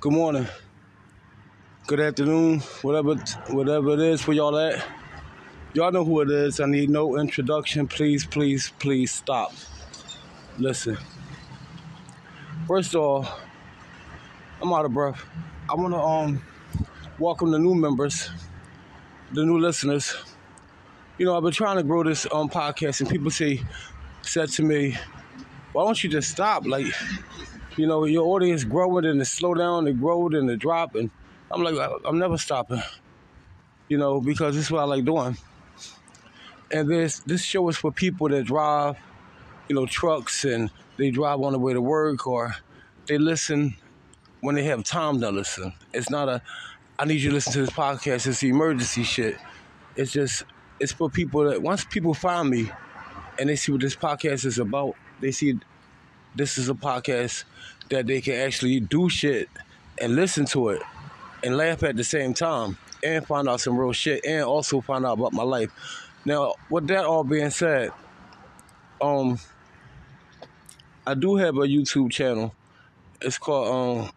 Good morning, good afternoon, whatever it is where y'all at. Y'all know who it is. I need no introduction. Please stop. Listen. First of all, I'm out of breath. I want to welcome the new members, the new listeners. You know, I've been trying to grow this podcast, and people said to me, "Why don't you just stop?" Like, you know, your audience growing, and it slow down, it growed, and it dropped, and I'm like, I'm never stopping, you know, because this is what I like doing. And this show is for people that drive, you know, trucks, and they drive on the way to work, or they listen when they have time to listen. It's not a, I need you to listen to this podcast, it's the emergency shit. It's just, it's for people that, once people find me, and they see what this podcast is about, they see this is a podcast that they can actually do shit and listen to it and laugh at the same time and find out some real shit and also find out about my life. Now, with that all being said, I do have a YouTube channel. It's called,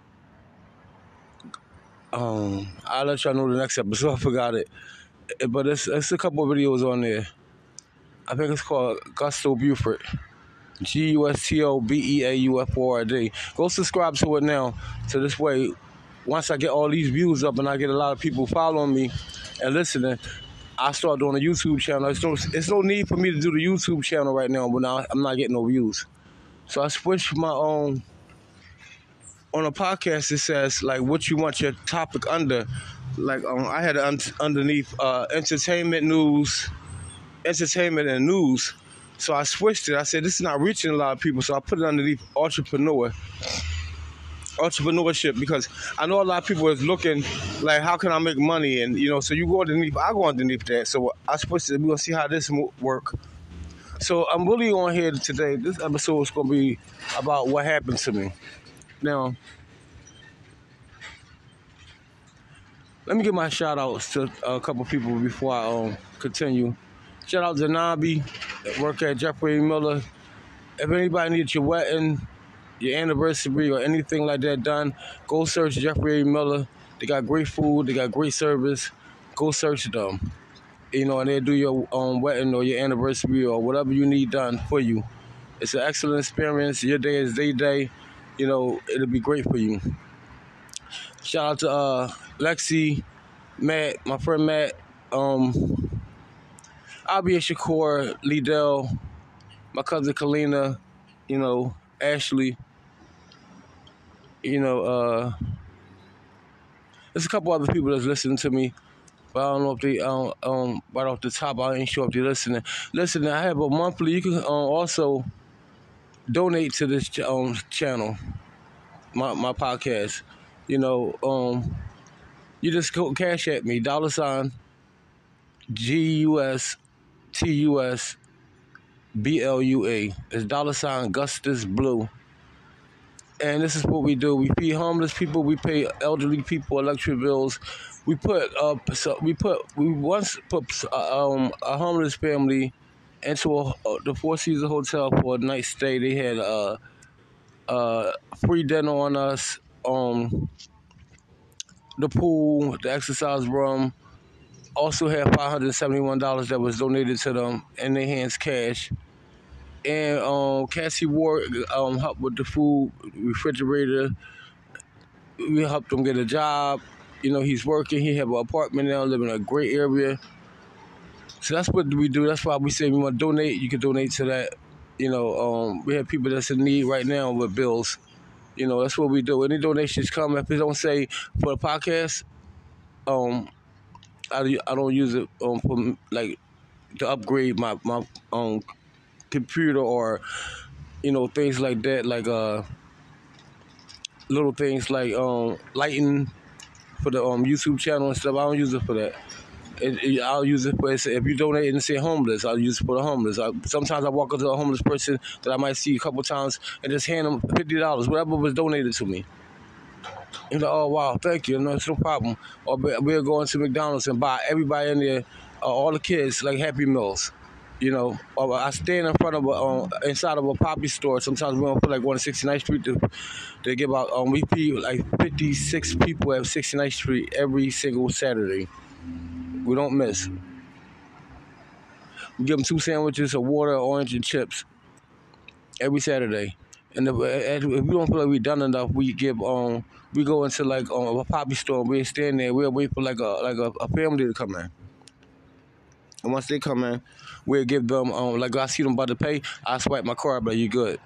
I'll let y'all know the next episode. I forgot it. But it's a couple of videos on there. I think it's called Gusto Beauford. GUSTO BEAUFORD. Go subscribe to it now. So this way, once I get all these views up and I get a lot of people following me and listening, I start doing a YouTube channel. It's no need for me to do the YouTube channel right now, but now I'm not getting no views. So I switched my own. On a podcast, it says, like, what you want your topic under. Like, I had underneath entertainment and news. So I switched it. I said, this is not reaching a lot of people, so I put it underneath entrepreneurship, because I know a lot of people is looking, like, how can I make money? And, you know, so you go underneath, I go underneath that. So I switched it. We're going to see how this work. So I'm really on here today. This episode is going to be about what happened to me. Now, let me give my shout-outs to a couple people before I continue. Shout-out to Nabi. Work at Jeffrey A. Miller. If anybody needs your wedding, your anniversary, or anything like that done, go search Jeffrey A. Miller. They got great food. They got great service. Go search them. You know, and they'll do your wedding or your anniversary or whatever you need done for you. It's an excellent experience. Your day is their day. You know, it'll be great for you. Shout out to Lexi, Matt, my friend Matt. Abia Shakur, Liddell, my cousin Kalina, you know, Ashley, you know, there's a couple other people that's listening to me, but I don't know if they, right off the top, I ain't sure if they're listening. Listen, I have a monthly, you can also donate to this channel, my podcast, you know, you just go cash at me, $ $GUSTUSBLUA. It's $ Gustus Blue. And this is what we do. We feed homeless people. We pay elderly people electric bills. We put a homeless family into the Four Seasons Hotel for a night stay. They had free dinner on us, the pool, the exercise room. Also had $571 that was donated to them in their hands cash. And Cassie Ward helped with the food, refrigerator. We helped him get a job. You know, he's working. He have an apartment now, living in a great area. So that's what we do. That's why we say we want to donate. You can donate to that. You know, we have people that's in need right now with bills. You know, that's what we do. Any donations come. If it don't say for the podcast, I don't use it for, like, to upgrade my computer or, you know, things like that, like little things like lighting for the YouTube channel and stuff. I don't use it for that. I'll use it for, if you donate and say homeless, I'll use it for the homeless. Sometimes I walk up to a homeless person that I might see a couple times and just hand them $50, whatever was donated to me. And like, oh wow, thank you, no, it's no problem. Or we're going to McDonald's and buy everybody in there, all the kids, like Happy Meals. You know, I stand in front of inside of a poppy store. Sometimes we're going to put like 169th Street to give out. We feed like 56 people at 69th Street every single Saturday. We don't miss. We give them 2 sandwiches, a water, orange, and chips every Saturday. And if we don't feel like we've done enough, we give we go into like a poppy store. We stand there. We'll wait for like a family to come in. And once they come in, we'll give them, like I see them about to pay, I swipe my card, but you good.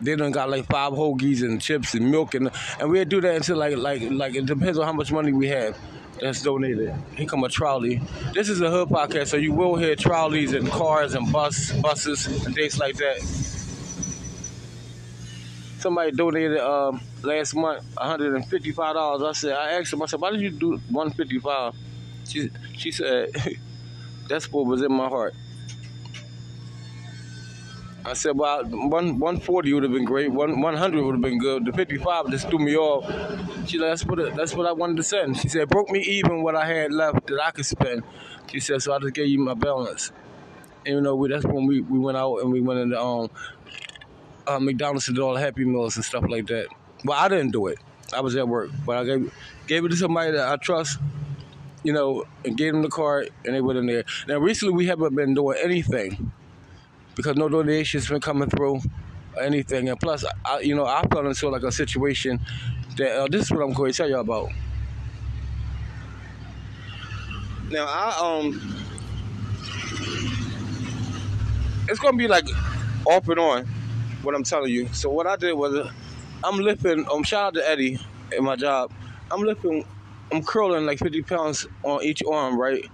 They done got like 5 hoagies and chips and milk, and we'll do that until like it depends on how much money we have that's donated. Here come a trolley. This is a hood podcast, so you will hear trolleys and cars and buses and things like that. Somebody donated last month $155. I asked him, I said, why did you do $155? She said, that's what was in my heart. I said, well, 140 would have been great. 100 would have been good. The 55 just threw me off. She like, that's what I wanted to send. She said, broke me even what I had left that I could spend. She said, so I just gave you my balance. And, you know, that's when we went out and we went into McDonald's and did all the Happy Meals and stuff like that. Well, I didn't do it. I was at work. But I gave it to somebody that I trust. You know, and gave them the card, and they went in there. Now, recently, we haven't been doing anything because no donations been coming through or anything. And plus, I fell into, like, a situation that this is what I'm going to tell y'all about. Now, it's going to be, like, off and on what I'm telling you. So what I did was I'm lifting, shout out to Eddie at my job. I'm curling like 50 pounds on each arm, right?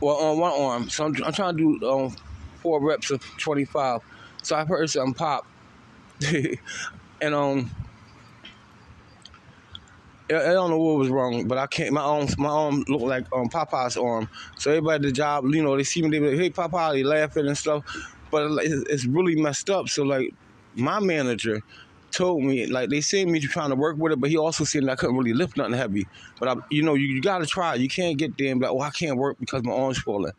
Well, on one arm. So I'm trying to do 4 reps of 25. So I heard something pop. And I don't know what was wrong, but I can't. My arm looked like Popeye's arm. So everybody at the job, you know, they see me, they be like, hey, Popeye, they laughing and stuff. But it's really messed up. So, like, my manager told me, like, they seen me trying to work with it, but he also seen that I couldn't really lift nothing heavy. But I, you know, you gotta try. You can't get there and be like, oh, I can't work because my arm's swollen.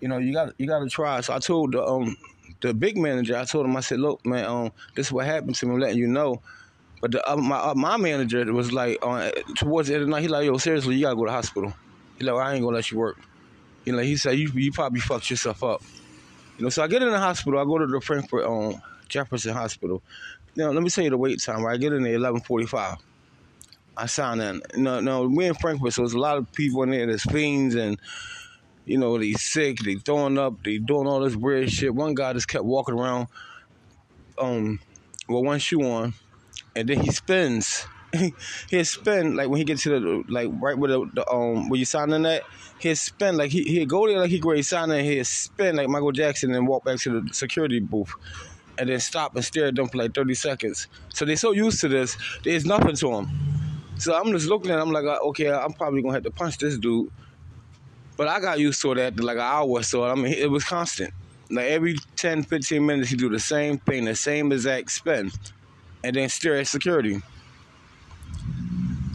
You know, you gotta try. So I told the big manager, I told him, I said, look, man, this is what happened to me. I'm letting you know. But my manager was like, towards the end of the night, he like, yo, seriously, you gotta go to the hospital. He like, well, I ain't gonna let you work. You know, he said, you probably fucked yourself up. You know, so I get in the hospital. I go to the Frankfurt Jefferson Hospital. Now, let me tell you the wait time, right? I get in there 11:45. I sign in. No, we're in Frankfurt, so there's a lot of people in there. There's fiends and, you know, they sick. They throwing up. They doing all this weird shit. One guy just kept walking around with one shoe on, and then he spins. He'll spin, like, when he gets to the, like, right where the where you sign in at, he'll spin, like, he'll go there like he great sign in, he'll spin like Michael Jackson and walk back to the security booth. And then stop and stare at them for like 30 seconds. So they're so used to this, there's nothing to them. So I'm just looking at them like, okay, I'm probably going to have to punch this dude. But I got used to it after like an hour or so. I mean, it was constant. Like every 10, 15 minutes, he do the same thing, the same exact spin, and then stare at security.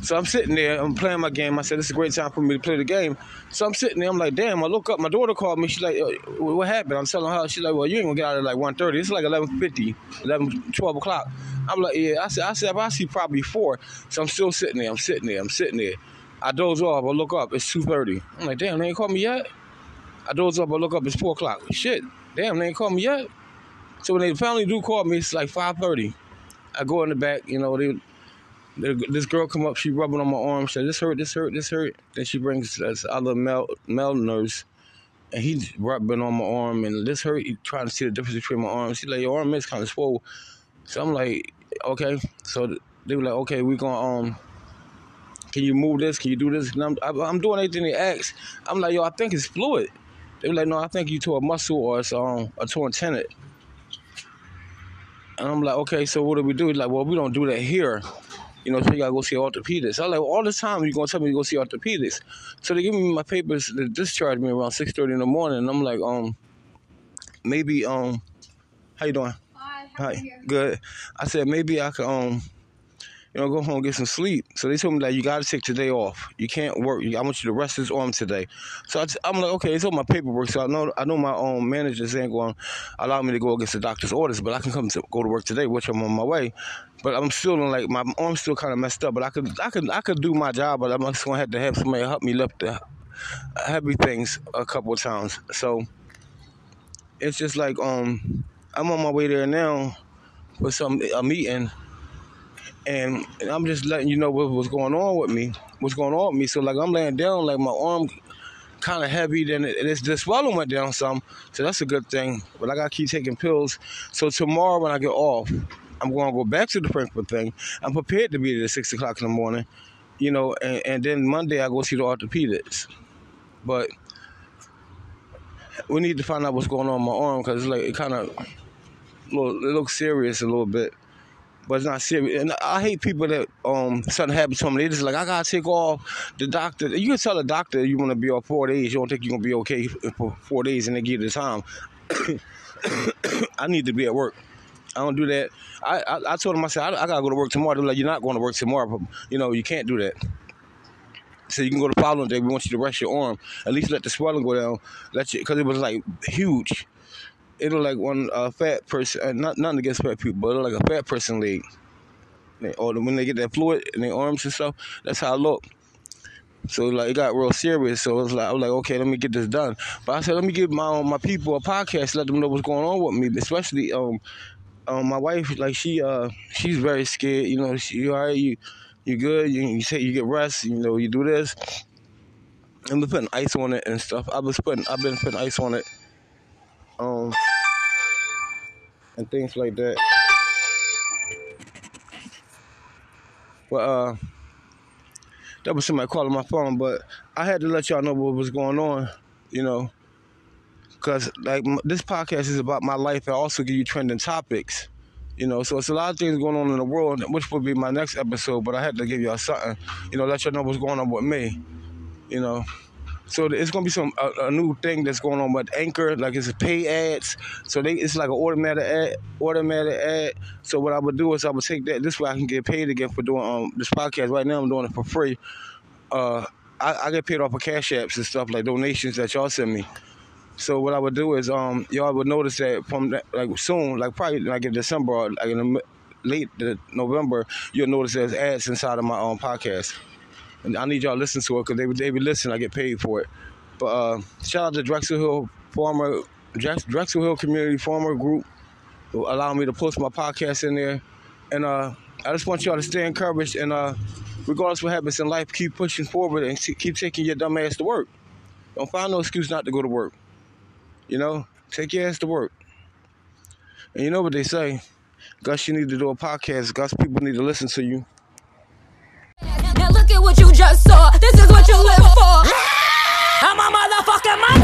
So I'm sitting there, I'm playing my game. I said, it's a great time for me to play the game. So I'm sitting there, I'm like, damn, I look up, my daughter called me. She's like, what happened? I'm telling her, she's like, well, you ain't gonna get out of like 1:30. It's like 11:50, 11, 12 o'clock. I'm like, yeah, I said, I see probably 4. So I'm still sitting there, I'm sitting there. I doze off, I look up, it's 2:30. I'm like, damn, they ain't called me yet? I doze off, I look up, it's 4 o'clock. Shit, damn, they ain't called me yet? So when they finally do call me, it's like 5:30. I go in the back, you know, this girl come up, she rubbing on my arm, she said, this hurt. Then she brings this other male nurse, and he's rubbing on my arm, and this hurt, he trying to see the difference between my arms. She's like, your arm is kind of swole. So I'm like, okay, so they were like, okay, we're gonna can you move this? Can you do this? And I'm doing everything they asked. I'm like, yo, I think it's fluid. They were like, no, I think you tore a muscle or it's a torn tendon. And I'm like, okay, so what do we do? He's like, well, we don't do that here. You know, so you gotta go see orthopedics. I was like, well, all the time you're gonna tell me to go see orthopedics. So they give me my papers. They discharged me around 6:30 in the morning. And I'm like, maybe how you doing? Hi. Good. I said maybe I could you know, go home and get some sleep. So they told me that you gotta take today off. You can't work. I want you to rest this arm today. So I'm like, okay, it's all my paperwork. So I know my managers ain't going to allow me to go against the doctor's orders, but I can go to work today, which I'm on my way. But I'm still like my arm's still kind of messed up. But I could do my job. But I'm just gonna have to have somebody help me lift the heavy things a couple of times. So it's just like I'm on my way there now for a meeting. And I'm just letting you know what's going on with me. So, like, I'm laying down, like, my arm kind of heavy. Then the swelling went down some. So that's a good thing. But I got to keep taking pills. So tomorrow when I get off, I'm going to go back to the Frankfurt thing. I'm prepared to be there at 6 o'clock in the morning, you know. And then Monday I go see the orthopedics. But we need to find out what's going on with my arm because, like, it kind of looks serious a little bit. But it's not serious. And I hate people that something happens to them. They just like, I gotta take off. The doctor, you can tell the doctor you want to be off 4 days. You don't think you're gonna be okay for 4 days, and they give you the time. I need to be at work. I don't do that. I told them, I said, I gotta go to work tomorrow. They're like, you're not going to work tomorrow. But, you know, you can't do that. So you can go the following day. We want you to rest your arm. At least let the swelling go down. Because it was like huge. It looked like one fat person, nothing against fat people, but it looked like a fat person leg. Or when they get that fluid in their arms and stuff, that's how I look. So, like, it got real serious. So, I was like, okay, let me get this done. But I said, let me give my people a podcast, let them know what's going on with me, especially my wife. Like, she's very scared. You know, you all right? You good? You say you get rest. You know, you do this. I'm putting ice on it and stuff. I've been putting ice on it. And things like that. But that was somebody calling my phone, but I had to let y'all know what was going on, you know, because like this podcast is about my life. I also give you trending topics, you know, so it's a lot of things going on in the world, which will be my next episode, but I had to give y'all something, you know, let y'all know what's going on with me, you know. So it's gonna be a new thing that's going on with Anchor, like it's a pay ads. So it's like an automatic ad. So what I would do is I would take that. This way I can get paid again for doing this podcast. Right now I'm doing it for free. I get paid off of Cash Apps and stuff like donations that y'all send me. So what I would do is y'all would notice that from that, like soon, like probably like in December or like in late November, you'll notice there's ads inside of my podcast. And I need y'all to listen to it because they be listening. I get paid for it. But shout out to Drexel Hill Community Farmer Group who allowed me to post my podcast in there. And I just want y'all to stay encouraged. And regardless what happens in life, keep pushing forward and keep taking your dumb ass to work. Don't find no excuse not to go to work. You know, take your ass to work. And you know what they say. Gus, you need to do a podcast. Gus, people need to listen to you. Now look at what you just saw. This is what you live for. I'm a motherfucking man.